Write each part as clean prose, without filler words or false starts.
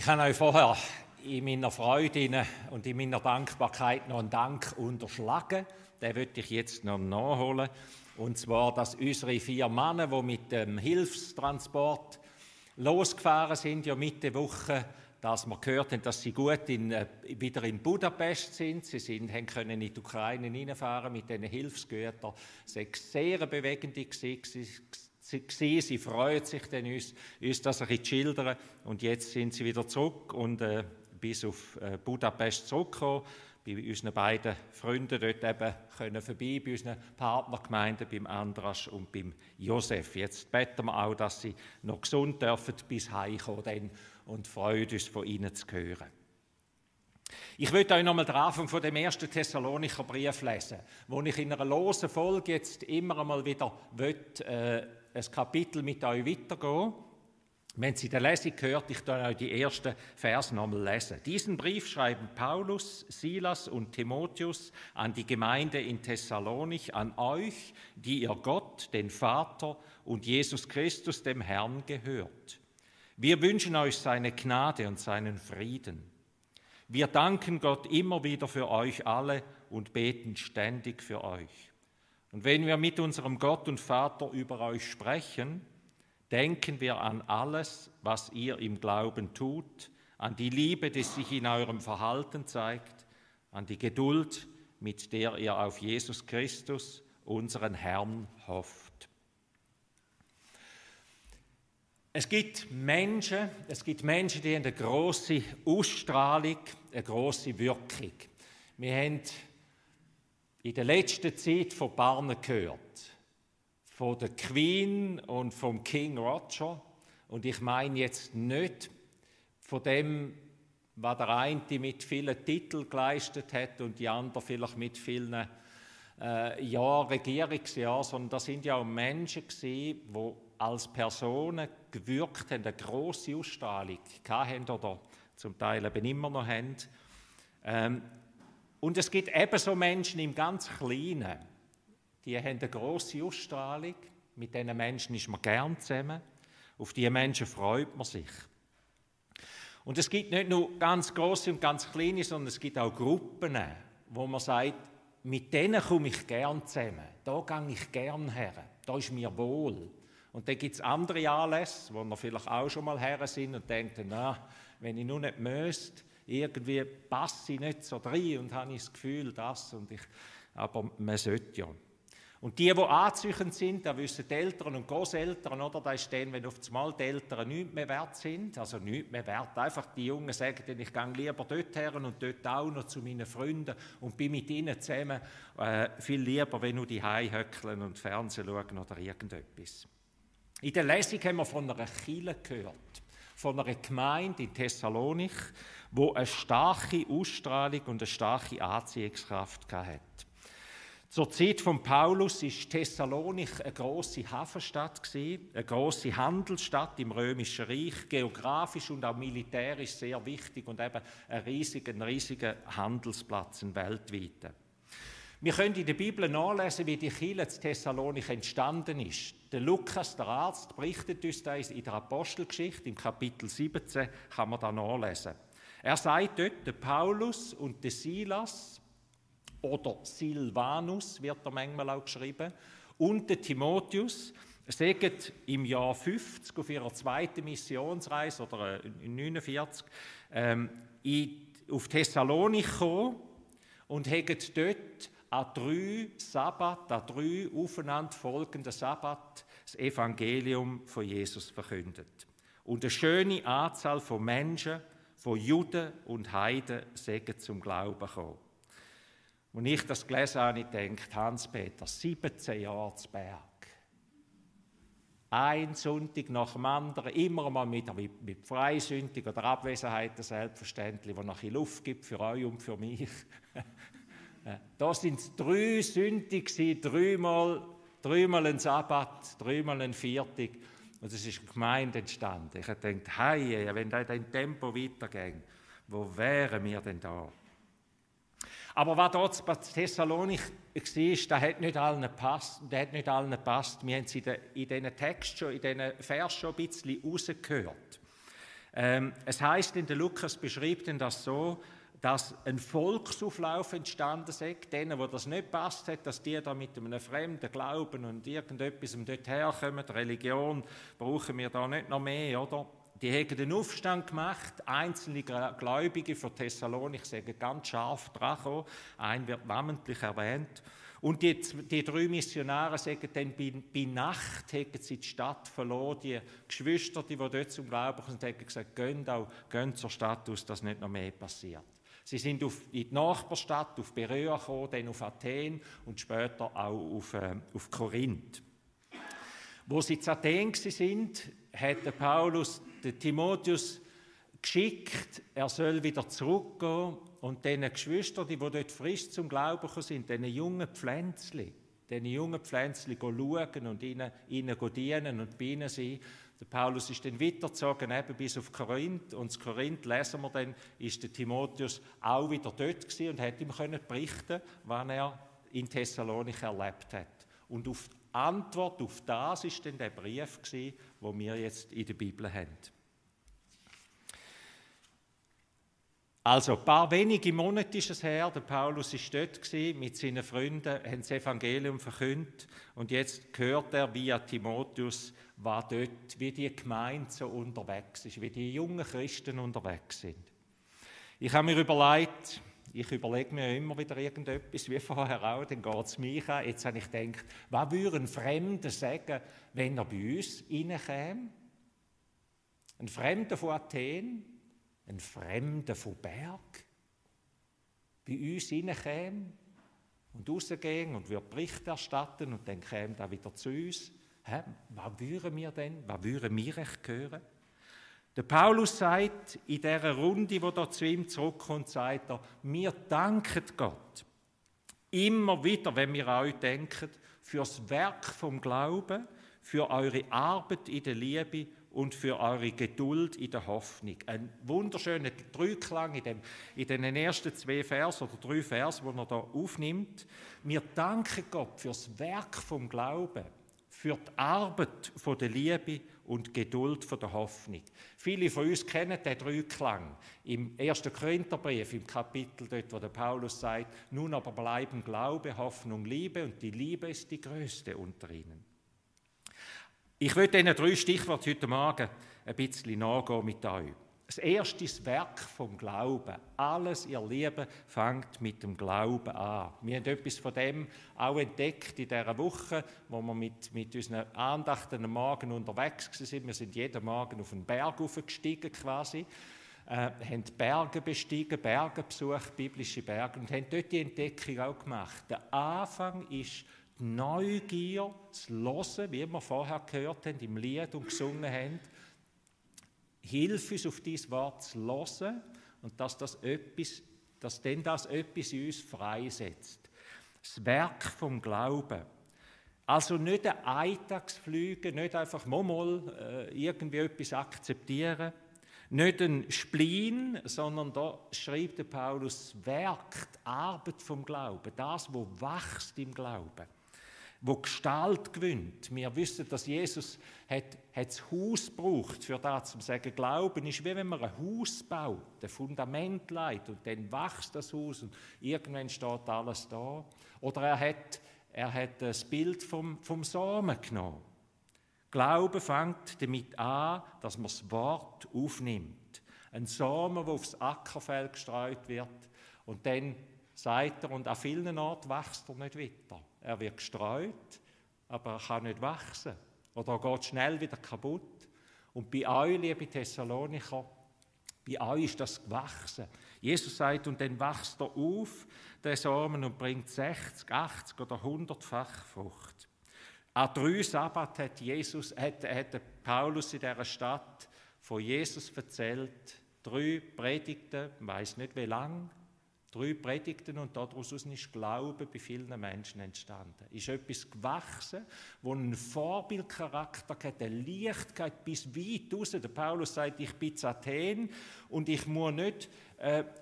Ich habe euch vorher in meiner Freude und in meiner Dankbarkeit noch einen Dank unterschlagen. Den möchte ich jetzt noch nachholen. Und zwar, dass unsere 4 Männer, die mit dem Hilfstransport losgefahren sind, ja Mitte Woche, dass wir gehört haben, dass sie gut wieder in Budapest sind. Sie können in die Ukraine hineinfahren mit diesen Hilfsgütern. Es war sehr bewegend. Sie freuen sich denn uns das ein bisschen zu schildern. Und jetzt sind sie wieder zurück und bis auf Budapest zurückgekommen. Bei unseren beiden Freunden dort eben können vorbei, bei unseren Partnergemeinden, beim Andras und beim Josef. Jetzt beten wir auch, dass sie noch gesund dürfen bis heimkommen und freuen uns, von ihnen zu hören. Ich möchte euch nochmal den Anfang von dem 1. Thessalonicher Brief lesen, wo ich in einer losen Folge jetzt immer einmal wieder ein Kapitel mit euch weitergehen. Wenn Sie der Lesung gehört, ich lese euch die ersten Verse nochmal lesen. Diesen Brief schreiben Paulus, Silas und Timotheus an die Gemeinde in Thessalonich, an euch, die ihr Gott, den Vater und Jesus Christus, dem Herrn, gehört. Wir wünschen euch seine Gnade und seinen Frieden. Wir danken Gott immer wieder für euch alle und beten ständig für euch. Und wenn wir mit unserem Gott und Vater über euch sprechen, denken wir an alles, was ihr im Glauben tut, an die Liebe, die sich in eurem Verhalten zeigt, an die Geduld, mit der ihr auf Jesus Christus, unseren Herrn, hofft. Es gibt Menschen, die haben eine grosse Ausstrahlung, eine grosse Wirkung. Wir haben in der letzten Zeit von Barnen gehört, von der Queen und vom King Roger. Und ich meine jetzt nicht von dem, was der eine mit vielen Titeln geleistet hat und die andere vielleicht mit vielen Regierungsjahren, sondern das sind ja auch Menschen gewesen, die als Personen gewirkt haben, eine grosse Ausstrahlung hatten oder zum Teil eben immer noch haben. Und es gibt ebenso Menschen im ganz Kleinen, die haben eine grosse Ausstrahlung, mit diesen Menschen ist man gern zusammen, auf diese Menschen freut man sich. Und es gibt nicht nur ganz grosse und ganz kleine, sondern es gibt auch Gruppen, wo man sagt, mit denen komme ich gern zusammen, da gehe ich gern her, da ist mir wohl. Und dann gibt es andere Anlässe, wo man vielleicht auch schon mal her sind und denkt, na, wenn ich nur nicht müsste, irgendwie passe ich nicht so rein und habe ich das Gefühl, aber man sollte ja. Und die anzüchend sind, da wissen die Eltern und Großeltern, oder? Da ist dann, wenn auf einmal die Eltern nichts mehr wert sind, also nichts mehr wert, einfach die Jungen sagen dann, ich gehe lieber dort her und dort auch noch zu meinen Freunden und bin mit ihnen zusammen, viel lieber, wenn nur die heimhöckeln und Fernsehen schauen oder irgendetwas. In der Lesung haben wir von einer Kirche gehört, von einer Gemeinde in Thessalonich, die eine starke Ausstrahlung und eine starke Anziehungskraft hatte. Zur Zeit von Paulus war Thessalonich eine grosse Hafenstadt, eine grosse Handelsstadt im Römischen Reich, geografisch und auch militärisch sehr wichtig und eben ein riesiger Handelsplatz, ein weltweiter. Wir können in der Bibel nachlesen, wie die Kirche in Thessalonich entstanden ist. Der Lukas, der Arzt, berichtet uns das in der Apostelgeschichte, im Kapitel 17 kann man da nachlesen. Er sagt dort, der Paulus und der Silas, oder Silvanus wird er manchmal auch geschrieben, und der Timotheus sagen im Jahr 50 auf ihrer zweiten Missionsreise oder 49 auf Thessalonich gekommen und haben dort an drei aufeinander folgenden Sabbat das Evangelium von Jesus verkündet. Und eine schöne Anzahl von Menschen, von Juden und Heiden, sind zum Glauben gekommen. Als ich das gelesen habe, ich denke, Hans-Peter, 17 Jahre zu Berg. Ein Sonntag nach dem anderen, immer mal wieder mit Freisündig oder Abwesenheiten selbstverständlich, die noch in Luft gibt für euch und für mich. Da sind es 3 Sündige, dreimal ein Sabbat, dreimal ein Viertig. Und es ist eine Gemeinde entstanden. Ich dachte, hey, wenn das in diesem Tempo weitergeht, wo wären wir denn da? Aber was dort bei Thessalonich war, das hat nicht allen gepasst. Wir haben es in diesen Versen schon ein bisschen rausgehört. Es heißt, in der Lukas beschreibt ihn das so, dass ein Volksauflauf entstanden sei, denen, wo das nicht passt hat, dass die da mit einem fremden Glauben und irgendetwas dort herkommen, Religion brauchen wir da nicht noch mehr, oder? Die haben den Aufstand gemacht, einzelne Gläubige von Thessalonich sind ganz scharf dran, ein wird namentlich erwähnt. Und die drei Missionare sagen dann, bei Nacht haben sie die Stadt verloren, die Geschwister, die dort zum Glauben sind, haben gesagt, geht zur Stadt aus, dass nicht noch mehr passiert. Sie sind in die Nachbarstadt, auf Beröa gekommen, dann auf Athen und später auch auf Korinth. Wo sie zu Athen waren, hat Paulus den Timotheus geschickt, er soll wieder zurückgehen und diesen Geschwistern, die dort frisch zum Glauben gekommen sind, diesen jungen Pflänzchen schauen und ihnen dienen und bei ihnen sein. Der Paulus ist dann weitergezogen, eben bis auf Korinth. Und in Korinth, lesen wir dann, ist der Timotheus auch wieder dort gewesen und hat ihm berichten, was er in Thessalonich erlebt hat. Und auf die Antwort auf das war dann der Brief, den wir jetzt in der Bibel haben. Also, ein paar wenige Monate ist es her, der Paulus war dort gewesen, mit seinen Freunden, haben das Evangelium verkündet und jetzt hört er via Timotheus, was dort, wie die Gemeinde so unterwegs ist, wie die jungen Christen unterwegs sind. Ich habe mir überlegt, ich überlege mir immer wieder irgendetwas, wie vorher auch, dann geht es mich an. Jetzt habe ich gedacht, was würde ein Fremder sagen, wenn er bei uns reinkäme? Ein Fremder von Athen? Ein Fremder vom Berg bei uns reinkäme und rausging und würde Bericht erstatten und dann käme er wieder zu uns. Was würden wir denn? Was würden wir recht hören? Der Paulus sagt in dieser Runde, wo er zu ihm zurückkommt, sagt er, wir danken Gott immer wieder, wenn wir an euch denken, für das Werk vom Glauben, für eure Arbeit in der Liebe und für eure Geduld in der Hoffnung. Ein wunderschöner Dreiklang in den ersten 2 Versen oder 3 Versen, die er da aufnimmt. Wir danken Gott für das Werk vom Glauben, für die Arbeit von der Liebe und Geduld von der Hoffnung. Viele von uns kennen den Dreiklang im 1. Korintherbrief, im Kapitel, dort, wo der Paulus sagt, nun aber bleiben Glaube, Hoffnung, Liebe und die Liebe ist die größte unter ihnen. Ich will diesen 3 Stichworten heute Morgen ein bisschen nachgehen mit euch. Das erste ist das Werk vom Glauben. Alles, ihr Lieben, fängt mit dem Glauben an. Wir haben etwas von dem auch entdeckt in dieser Woche, wo wir mit unseren Andachten am Morgen unterwegs waren. Wir sind jeden Morgen auf den Berg hochgestiegen quasi. Haben Berge bestiegen, Berge besucht, biblische Berge und haben dort die Entdeckung auch gemacht. Der Anfang ist die Neugier, das Hören, wie wir vorher gehört haben, im Lied und gesungen haben. Hilf uns auf dieses Wort zu hören und dass das etwas in uns freisetzt. Das Werk vom Glauben. Also nicht ein Eintagsflüge, nicht einfach irgendwie etwas akzeptieren. Nicht ein Spleen, sondern da schreibt der Paulus das Werk, die Arbeit vom Glauben, das, was wächst im Glauben. Wo Gestalt gewinnt. Wir wissen, dass Jesus das Haus braucht, für das zu sagen, Glauben ist wie wenn man ein Haus baut, ein Fundament legt und dann wächst das Haus und irgendwann steht alles da. Oder er hat das Bild vom Samen genommen. Glauben fängt damit an, dass man das Wort aufnimmt. Ein Samen, der aufs Ackerfeld gestreut wird und dann sagt er, und an vielen Orten wächst er nicht weiter. Er wird gestreut, aber er kann nicht wachsen. Oder er geht schnell wieder kaputt. Und bei euch, liebe Thessalonicher, bei euch ist das gewachsen. Jesus sagt, und dann wächst er auf, der Samen, und bringt 60, 80 oder 100-fach Frucht. An 3 Sabbat hat Paulus in dieser Stadt von Jesus erzählt. 3 Predigten, ich weiss nicht wie lange. 3 Predigten und daraus ist Glauben bei vielen Menschen entstanden. Ist etwas gewachsen, das einen Vorbildcharakter hat, eine Lichtkeit bis weit raus. Der Paulus sagt, ich bin zu Athen und ich muss nicht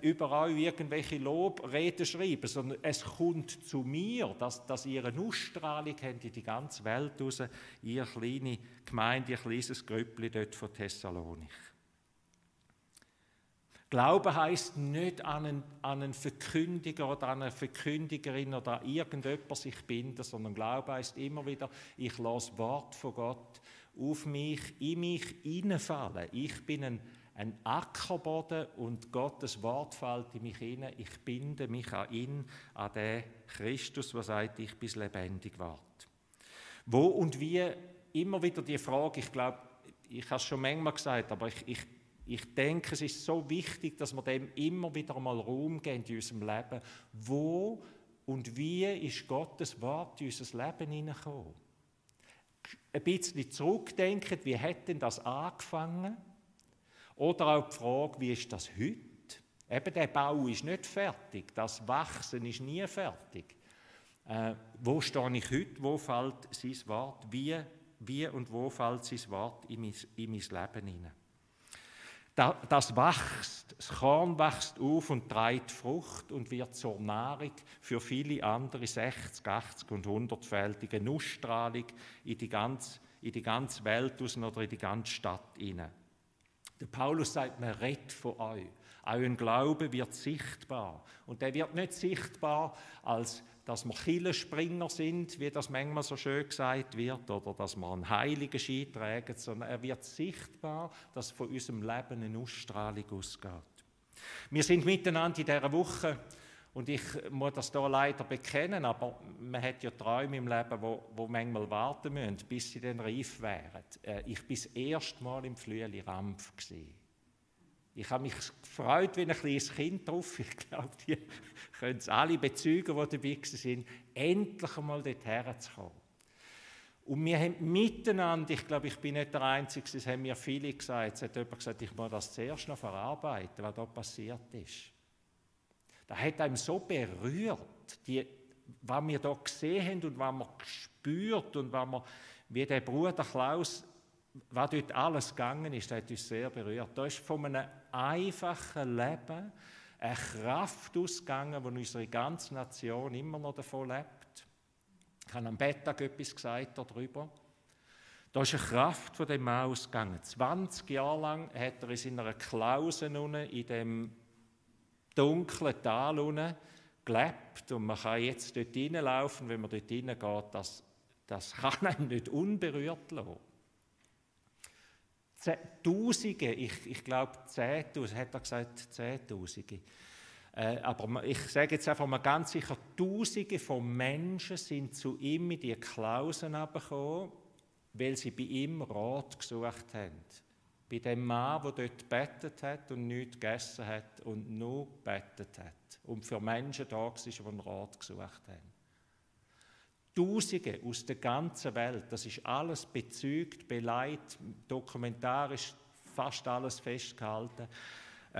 überall irgendwelche Lobreden schreiben, sondern es kommt zu mir, dass ihr eine Ausstrahlung habt in die ganze Welt raus, ihr kleine Gemeinde, ihr kleines Grüppli dort von Thessalonich. Glauben heisst nicht an einen Verkündiger oder an eine Verkündigerin oder an irgendetwas sich binden, sondern Glauben heisst immer wieder, ich lasse Wort von Gott auf mich, in mich hineinfallen. Ich bin ein Ackerboden und Gottes Wort fällt in mich hinein. Ich binde mich an ihn, an den Christus, der sagt, ich bin lebendig geworden. Wo und wie, immer wieder die Frage, ich glaube, ich habe es schon manchmal gesagt, aber ich denke, es ist so wichtig, dass wir dem immer wieder mal Raum geben in unserem Leben. Wo und wie ist Gottes Wort in unser Leben hineingekommen? Ein bisschen zurückdenken, wie hat denn das angefangen? Oder auch die Frage, wie ist das heute? Eben, der Bau ist nicht fertig, das Wachsen ist nie fertig. Wo stehe ich heute, wo fällt sein Wort, wie und wo fällt sein Wort in mein Leben hinein? Das wächst, das Korn wächst auf und trägt Frucht und wird zur Nahrung für viele andere 60, 80 und 100-fältige Ausstrahlung in die ganze Welt aus oder in die ganze Stadt hinein. Der Paulus sagt, man redet von euch. Euer Glaube wird sichtbar. Und der wird nicht sichtbar, als dass wir Kirchenspringer sind, wie das manchmal so schön gesagt wird, oder dass wir einen Heiligenschein tragen, sondern er wird sichtbar, dass von unserem Leben eine Ausstrahlung ausgeht. Wir sind miteinander in dieser Woche, und ich muss das hier leider bekennen, aber man hat ja Träume im Leben, die manchmal warten müssen, bis sie dann reif wären. Ich war das erste Mal im Flüeli Rampf. Ich habe mich gefreut wie ein kleines Kind drauf. Ich glaube, die können es alle bezeugen, die dabei waren, endlich einmal dorthin zu kommen. Und wir haben miteinander, ich glaube, ich bin nicht der Einzige, das haben mir viele gesagt. Es hat jemand gesagt, ich muss das zuerst noch verarbeiten, was da passiert ist. Das hat einem so berührt, was wir da gesehen haben und was wir gespürt und was wir, wie der Bruder Klaus, was dort alles gegangen ist, hat uns sehr berührt. Da ist von einem einfachen Leben eine Kraft ausgegangen, die unsere ganze Nation immer noch davon lebt. Ich habe am Bettag etwas gesagt darüber. Da ist eine Kraft von dem Mann ausgegangen. 20 Jahre lang hat er in seiner Klause unten, in dem dunklen Tal unten, gelebt. Und man kann jetzt dort hineinlaufen, wenn man dort hineingeht, das kann einem nicht unberührt lassen. Tausende, ich glaube 10'000, hat er gesagt, 10'000. Aber ich sage jetzt einfach mal ganz sicher, Tausende von Menschen sind zu ihm in die Klausen herabgekommen, weil sie bei ihm Rat gesucht haben. Bei dem Mann, der dort gebetet hat und nichts gegessen hat und nur gebetet hat. Und für Menschen da war, die einen Rat gesucht haben. Tausende aus der ganzen Welt, das ist alles bezeugt, beleidigt, dokumentarisch fast alles festgehalten. Da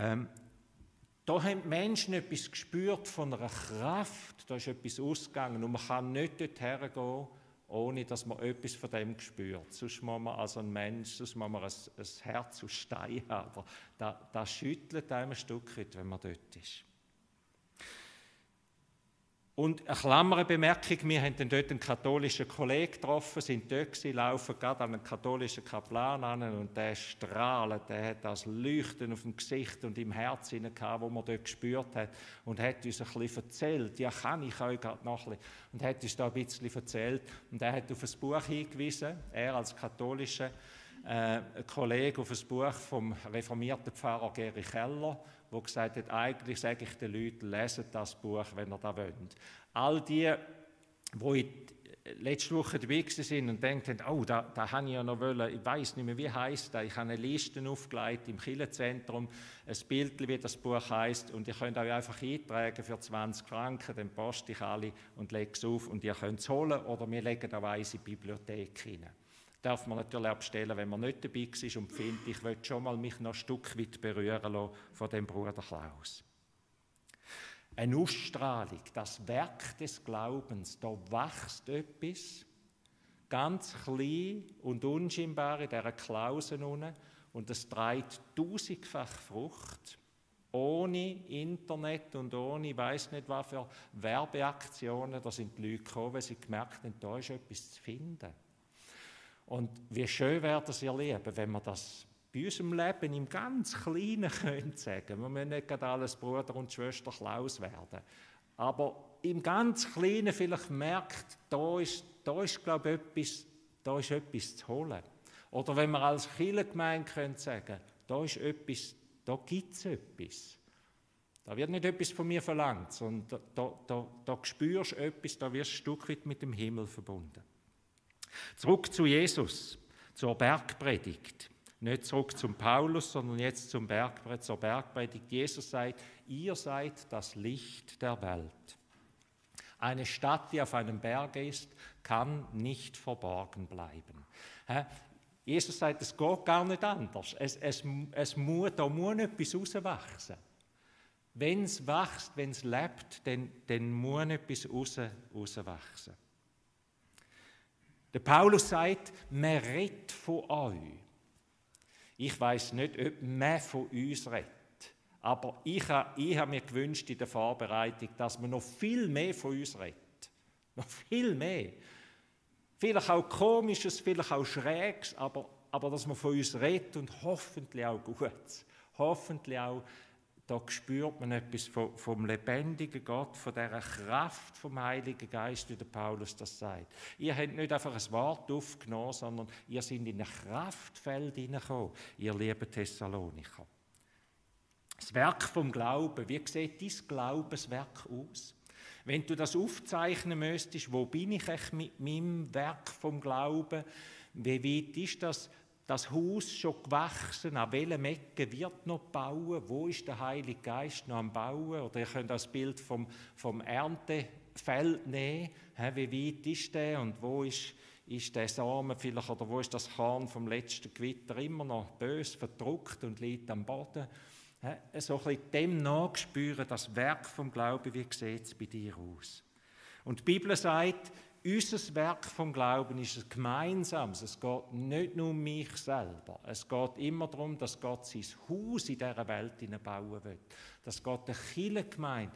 haben die Menschen etwas gespürt von einer Kraft, da ist etwas ausgegangen und man kann nicht dorthin gehen, ohne dass man etwas von dem spürt. Sonst muss man als ein Mensch, sonst muss man ein Herz aus Stein haben. Das schüttelt einem ein Stück weit, wenn man dort ist. Und eine Klammerbemerkung, wir haben dann dort einen katholischen Kollegen getroffen, sind dort gewesen, laufen gerade an einen katholischen Kaplan an und der strahlt, der hat das Leuchten auf dem Gesicht und im Herzen gehabt, das man dort gespürt hat und hat uns ein bisschen erzählt, ja kann ich euch gerade noch ein bisschen, und hat uns da ein bisschen erzählt und er hat auf ein Buch hingewiesen, er als katholischer Kollege auf ein Buch vom reformierten Pfarrer Geri Keller, der gesagt hat, eigentlich sage ich den Leuten, leset das Buch, wenn ihr das wollt. All die, die letzte Woche dabei waren und denken, oh, da habe ich ja noch wollen, ich weiß nicht mehr, wie heisst das, ich habe eine Liste aufgelegt im Kirchenzentrum, ein Bild, wie das Buch heisst, und ihr könnt euch einfach eintragen für 20 Franken, dann poste ich alle und lege es auf und ihr könnt es holen oder wir legen da in die Bibliothek hinein. Darf man natürlich auch bestellen, wenn man nicht dabei war und findet, ich möchte schon mal mich noch ein Stück weit berühren lassen von dem Bruder Klaus. Eine Ausstrahlung, das Werk des Glaubens, da wächst etwas, ganz klein und unscheinbar in dieser Klausen unten, und es trägt tausendfach Frucht, ohne Internet und ohne, ich weiss nicht was für Werbeaktionen, da sind die Leute gekommen, weil sie gemerkt haben, da ist etwas zu finden. Und wie schön wäre das, ihr Lieben, wenn wir das bei bei unserem Leben im ganz Kleinen können sagen. Wir müssen nicht gerade alles Bruder und Schwester Klaus werden. Aber im ganz Kleinen vielleicht merkt, da ist glaube ich, etwas zu holen. Oder wenn wir als Kirchengemeinde können sagen, da gibt es etwas. Da wird nicht etwas von mir verlangt, sondern da spürst du etwas, da wirst du ein Stück weit mit dem Himmel verbunden. Zurück zu Jesus, zur Bergpredigt. Nicht zurück zum Paulus, sondern jetzt zur Bergpredigt. Jesus sagt, ihr seid das Licht der Welt. Eine Stadt, die auf einem Berg ist, kann nicht verborgen bleiben. Jesus sagt, es geht gar nicht anders. Da muss etwas rauswachsen. Wenn es wächst, wenn es lebt, dann muss etwas rauswachsen. Der Paulus sagt, man redet von euch. Ich weiss nicht, ob man von uns redet. Aber ich habe mir gewünscht in der Vorbereitung, dass man noch viel mehr von uns redet. Noch viel mehr. Vielleicht auch Komisches, vielleicht auch Schräges, aber dass man von uns redet und hoffentlich auch Gutes. Hoffentlich auch, da spürt man etwas vom lebendigen Gott, von dieser Kraft vom Heiligen Geist, wie der Paulus das sagt. Ihr habt nicht einfach ein Wort aufgenommen, sondern ihr seid in ein Kraftfeld hineingekommen, ihr lieben Thessalonicher. Das Werk vom Glauben, wie sieht dein Glaubenswerk aus? Wenn du das aufzeichnen müsstest, wo bin ich echt mit meinem Werk vom Glauben? Wie weit ist das Haus schon gewachsen? An welchen Ecken wird noch gebaut? Wo ist der Heilige Geist noch am Bauen? Oder ihr könnt das Bild vom Erntefeld nehmen. Wie weit ist der? Und wo ist der Samen vielleicht? Oder wo ist das Korn vom letzten Gewitter immer noch böse, verdruckt und liegt am Boden? So ein bisschen dem nachspüren, das Werk vom Glauben, wie sieht es bei dir aus? Und die Bibel sagt, unser Werk vom Glauben ist ein gemeinsames. Es geht nicht nur um mich selber. Es geht immer darum, dass Gott sein Haus in dieser Welt bauen will. Dass Gott eine Kirchengemeinde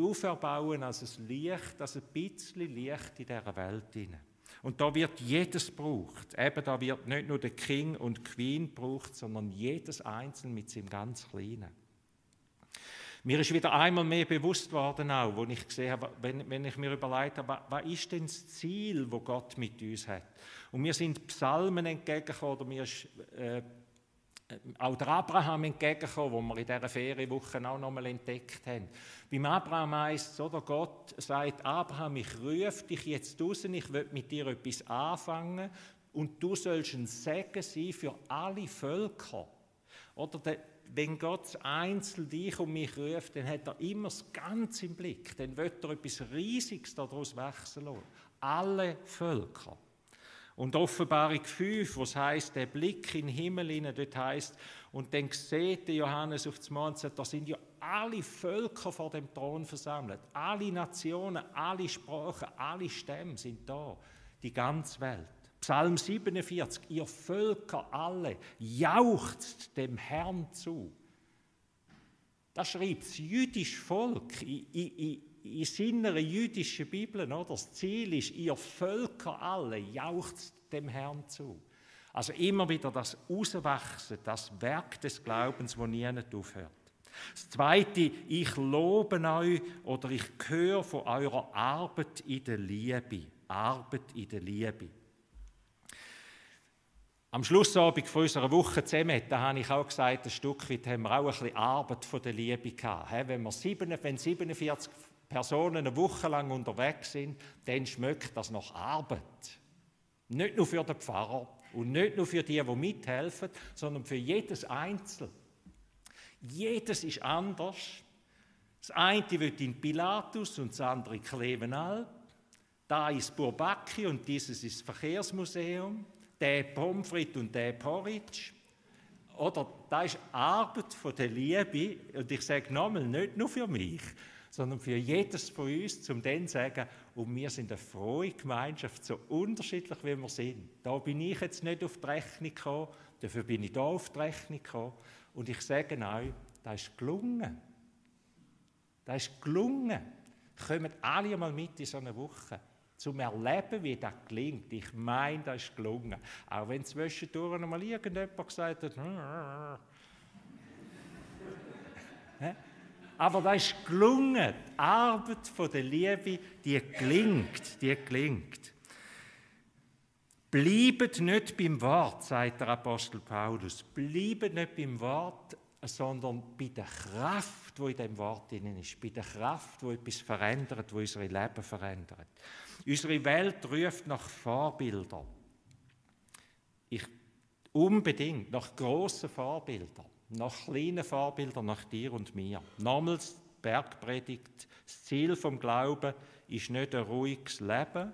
auferbauen will als ein Licht, als ein bisschen Licht in dieser Welt hinein. Und da wird jedes gebraucht. Eben, da wird nicht nur der King und Queen gebraucht, sondern jedes Einzelne mit seinem ganz Kleinen. Mir ist wieder einmal mehr bewusst worden, auch, wo ich gesehen habe, wenn ich mir überlegt habe, was ist denn das Ziel, das Gott mit uns hat? Und mir sind Psalmen entgegengekommen, oder mir ist auch der Abraham entgegengekommen, den wir in dieser Ferienwoche auch noch mal entdeckt haben. Beim Abraham heisst es, oder Gott sagt, Abraham, ich rufe dich jetzt raus, ich will mit dir etwas anfangen und du sollst ein Segen sein für alle Völker. Oder wenn Gott einzeln dich und mich ruft, dann hat er immer das Ganze im Blick. Dann wird er etwas Riesiges daraus wachsen lassen. Alle Völker. Und Offenbarung 5, was heisst, der Blick in den Himmel hinein, dort heisst, und dann sieht Johannes auf das Mond, da sind ja alle Völker vor dem Thron versammelt. Alle Nationen, alle Sprachen, alle Stämme sind da. Die ganze Welt. Psalm 47, ihr Völker alle, jauchzt dem Herrn zu. Da schreibt das jüdische Volk in seiner jüdischen Bibel, oder? Das Ziel ist, ihr Völker alle, jauchzt dem Herrn zu. Also immer wieder das Auswachsen, das Werk des Glaubens, das nie aufhört. Das Zweite, ich lobe euch oder ich höre von eurer Arbeit in der Liebe. Arbeit in der Liebe. Am Schlussabend von unserer Woche zusammen, da habe ich auch gesagt, ein Stück weit haben wir auch ein bisschen Arbeit von der Liebe gehabt. Wenn 47 Personen eine Woche lang unterwegs sind, dann schmeckt das nach Arbeit. Nicht nur für den Pfarrer und nicht nur für die mithelfen, sondern für jedes Einzelne. Jedes ist anders. Das eine will in Pilatus und das andere in Klevenalp. Da ist Bourbaki und dieses ist das Verkehrsmuseum. Der Pommes frites und der Porridge. Oder das ist Arbeit von der Liebe. Und ich sage nochmal, nicht nur für mich, sondern für jedes von uns, um dann zu sagen, und wir sind eine frohe Gemeinschaft, so unterschiedlich wie wir sind. Da bin ich jetzt nicht auf die Rechnung gekommen, dafür bin ich da auf die Rechnung gekommen. Und ich sage euch, das ist gelungen. Das ist gelungen. Kommt alle mal mit in so eine Woche. zum Erleben, wie das klingt. Ich meine, das ist gelungen. Auch wenn zwischendurch einmal irgendjemand gesagt hat, aber das ist gelungen. Die Arbeit von der Liebe, die klingt, die klingt. Bleibt nicht beim Wort, sagt der Apostel Paulus. Bleibt nicht beim Wort, sondern bei der Kraft, die in dem Wort drin ist. Bei der Kraft, die etwas verändert, die unser Leben verändert. Unsere Welt ruft nach Vorbildern. Unbedingt nach grossen Vorbildern, nach kleinen Vorbildern, nach dir und mir. Nochmals die Bergpredigt. Das Ziel des Glaubens ist nicht ein ruhiges Leben,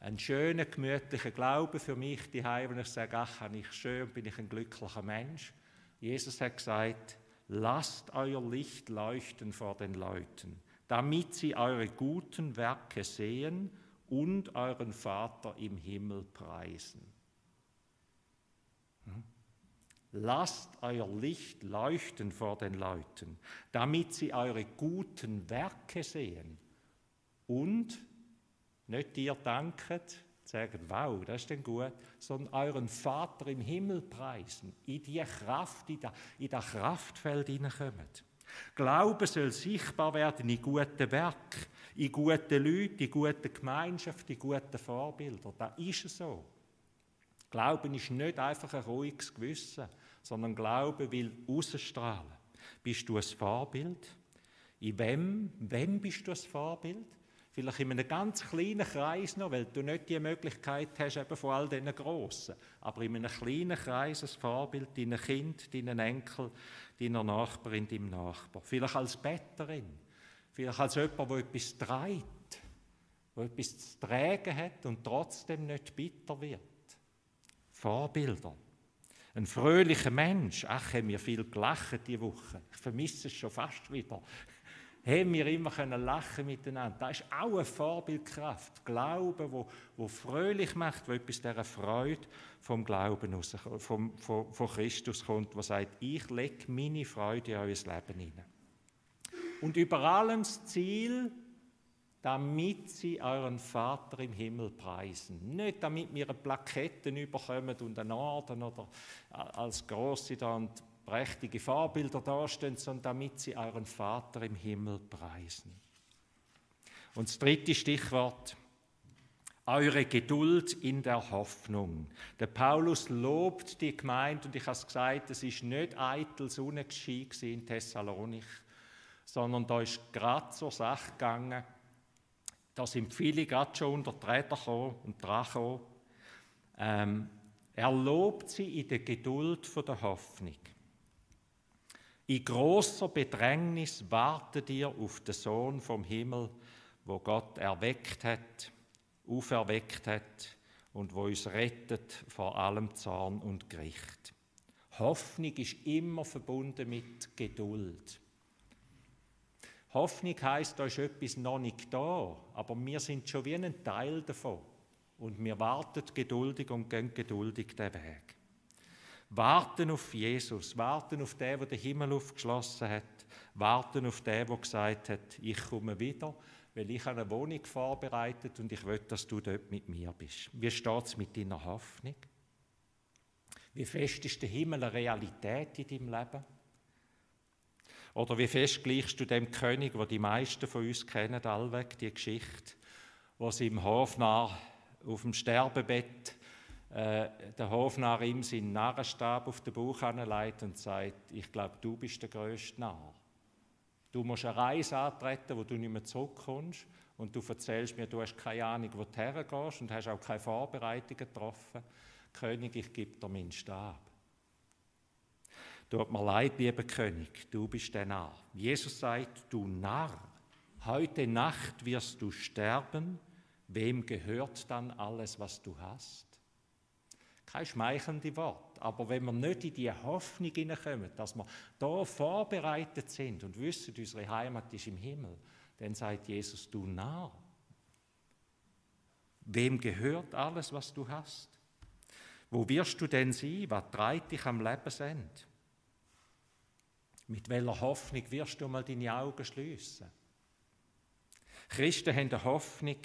ein schöner, gemütlicher Glaube für mich zu Hause, wenn ich sage, ach, habe ich schön, bin ich ein glücklicher Mensch. Jesus hat gesagt, lasst euer Licht leuchten vor den Leuten, damit sie eure guten Werke sehen und euren Vater im Himmel preisen. Lasst euer Licht leuchten vor den Leuten, damit sie eure guten Werke sehen und nicht dir danken, sagen, wow, das ist denn gut, sondern euren Vater im Himmel preisen, in die Kraft, in das Kraftfeld hineinkommen. Glauben soll sichtbar werden in guten Werken, in guten Leuten, in guten Gemeinschaften, in guten Vorbildern. Das ist so. Glauben ist nicht einfach ein ruhiges Gewissen, sondern Glauben will ausstrahlen. Bist du ein Vorbild? In wem bist du ein Vorbild? Vielleicht in einem ganz kleinen Kreis noch, weil du nicht die Möglichkeit hast, eben von all diesen Grossen. Aber in einem kleinen Kreis ein Vorbild, deinen Kind, deinen Enkel, deiner Nachbarin, deinem Nachbar. Vielleicht als Betterin, vielleicht als jemand, der etwas trägt, der etwas zu tragen hat und trotzdem nicht bitter wird. Vorbilder. Ein fröhlicher Mensch. Ach, haben wir viel gelacht diese Woche. Ich vermisse es schon fast wieder. Haben wir immer lachen miteinander. Das ist auch eine Vorbildkraft. Glauben, wo fröhlich macht, wo etwas dieser Freude vom Glauben aus, von Christus kommt, der sagt, ich lege meine Freude in euer Leben hinein. Und über allem das Ziel, damit sie euren Vater im Himmel preisen. Nicht, damit wir Plaketten überkommen und einen Orden oder als grosse und prächtige Vorbilder dastehen, sondern damit sie euren Vater im Himmel preisen. Und das dritte Stichwort, eure Geduld in der Hoffnung. Der Paulus lobt die Gemeinde, und ich habe es gesagt, es ist nicht eitel Sonnenschein in Thessalonich, sondern da ist gerade zur Sache gegangen. Da sind viele gerade schon unter die Räder gekommen und dran gekommen. Er lobt sie in der Geduld von der Hoffnung. In grosser Bedrängnis wartet ihr auf den Sohn vom Himmel, wo Gott erweckt hat, auferweckt hat und wo uns rettet vor allem Zorn und Gericht. Hoffnung ist immer verbunden mit Geduld. Hoffnung heisst, da ist etwas noch nicht da, aber wir sind schon wie ein Teil davon. Und wir warten geduldig und gehen geduldig den Weg. Warten auf Jesus, warten auf den, der den Himmel aufgeschlossen hat, warten auf den, der gesagt hat, ich komme wieder, weil ich eine Wohnung vorbereitet und ich will, dass du dort mit mir bist. Wie steht es mit deiner Hoffnung? Wie fest ist der Himmel eine Realität in deinem Leben? Oder wie fest gleichst du dem König, den die meisten von uns kennen, allweg die Geschichte, wo sie im Hofnarr auf dem Sterbebett der Hofnarr ihm seinen Narrenstab auf den Bauch anlegt und sagt, ich glaube, du bist der grösste Narr. Du musst eine Reise antreten, wo du nicht mehr zurückkommst und du erzählst mir, du hast keine Ahnung, wo du hergehst und hast auch keine Vorbereitungen getroffen. König, ich gebe dir meinen Stab. Tut mir leid, lieber König, du bist der Narr. Jesus sagt, du Narr, heute Nacht wirst du sterben. Wem gehört dann alles, was du hast? Kein schmeichelndes Wort, aber wenn wir nicht in die Hoffnung hineinkommen, dass wir da vorbereitet sind und wissen, unsere Heimat ist im Himmel, dann sagt Jesus, du Narr. Wem gehört alles, was du hast? Wo wirst du denn sein? Was treibt dich am Lebensende? Mit welcher Hoffnung wirst du mal deine Augen schliessen? Christen haben eine Hoffnung,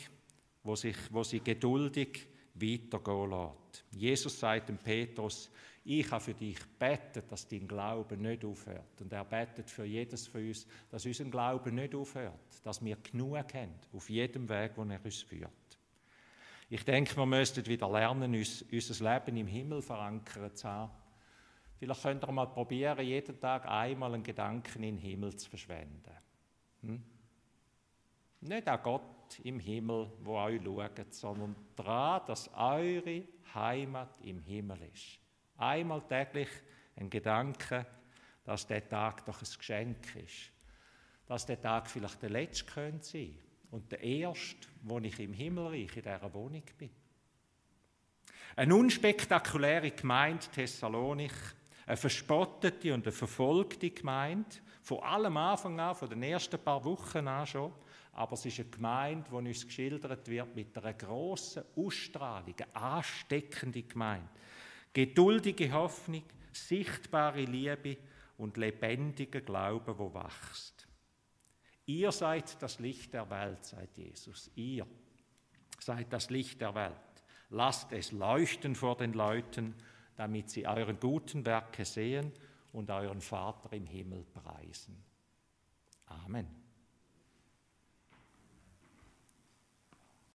wo sie geduldig weitergehen lässt. Jesus sagt dem Petrus: Ich habe für dich gebetet, dass dein Glaube nicht aufhört. Und er betet für jedes von uns, dass unser Glaube nicht aufhört, dass wir genug haben auf jedem Weg, den er uns führt. Ich denke, wir müssten wieder lernen, unser Leben im Himmel verankert zu haben. Vielleicht könnt ihr mal probieren, jeden Tag einmal einen Gedanken in den Himmel zu verschwenden. Nicht an Gott im Himmel, wo euch schaut, sondern daran, dass eure Heimat im Himmel ist. Einmal täglich ein Gedanke, dass der Tag doch ein Geschenk ist. Dass der Tag vielleicht der letzte könnte sein und der erste, wo ich im Himmelreich in dieser Wohnung bin. Eine unspektakuläre Gemeinde Thessalonich, eine verspottete und eine verfolgte Gemeinde, von allem Anfang an, von den ersten paar Wochen an schon. Aber es ist eine Gemeinde, die uns geschildert wird mit einer grossen Ausstrahlung, eine ansteckende Gemeinde. Geduldige Hoffnung, sichtbare Liebe und lebendiger Glaube, der wächst. Ihr seid das Licht der Welt, sagt Jesus. Ihr seid das Licht der Welt. Lasst es leuchten vor den Leuten, damit sie eure guten Werke sehen und euren Vater im Himmel preisen. Amen.